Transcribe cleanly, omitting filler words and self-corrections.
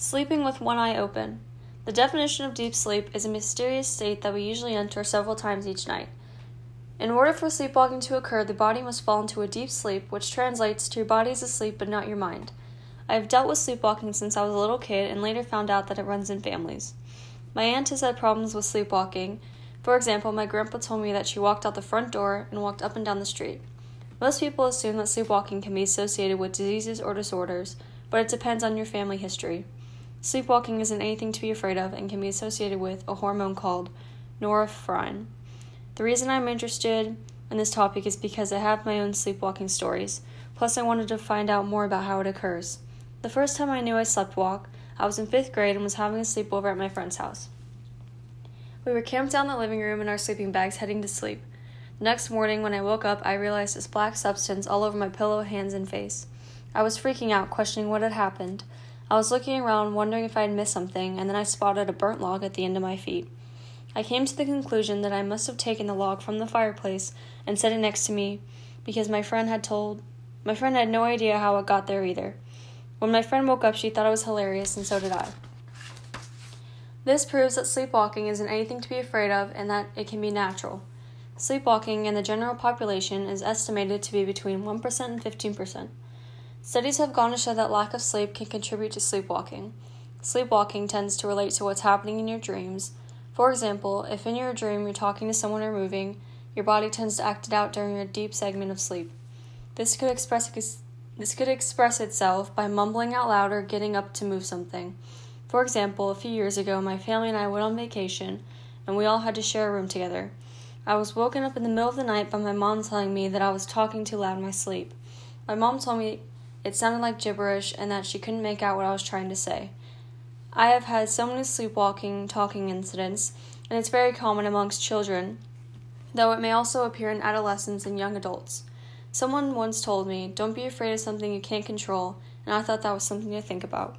Sleeping with one eye open. The definition of deep sleep is a mysterious state that we usually enter several times each night. In order for sleepwalking to occur, the body must fall into a deep sleep, which translates to your body is asleep but not your mind. I have dealt with sleepwalking since I was a little kid and later found out that it runs in families. My aunt has had problems with sleepwalking. For example, my grandpa told me that she walked out the front door and walked up and down the street. Most people assume that sleepwalking can be associated with diseases or disorders, but it depends on your family history. Sleepwalking isn't anything to be afraid of and can be associated with a hormone called norepinephrine. The reason I'm interested in this topic is because I have my own sleepwalking stories, plus I wanted to find out more about how it occurs. The first time I knew I sleptwalked, I was in 5th grade and was having a sleepover at my friend's house. We were camped out in the living room in our sleeping bags heading to sleep. The next morning when I woke up, I realized this black substance all over my pillow, hands, and face. I was freaking out, questioning what had happened. I was looking around, wondering if I had missed something, and then I spotted a burnt log at the end of my feet. I came to the conclusion that I must have taken the log from the fireplace and set it next to me because my friend had no idea how it got there either. When my friend woke up, she thought it was hilarious, and so did I. This proves that sleepwalking isn't anything to be afraid of and that it can be natural. Sleepwalking in the general population is estimated to be between 1% and 15%. Studies have gone to show that lack of sleep can contribute to sleepwalking. Sleepwalking tends to relate to what's happening in your dreams. For example, if in your dream you're talking to someone or moving, your body tends to act it out during your deep segment of sleep. This could express itself by mumbling out loud or getting up to move something. For example, a few years ago, my family and I went on vacation, and we all had to share a room together. I was woken up in the middle of the night by my mom telling me that I was talking too loud in my sleep. My mom told me it sounded like gibberish and that she couldn't make out what I was trying to say. I have had so many sleepwalking, talking incidents, and it's very common amongst children, though it may also appear in adolescents and young adults. Someone once told me, "Don't be afraid of something you can't control," and I thought that was something to think about.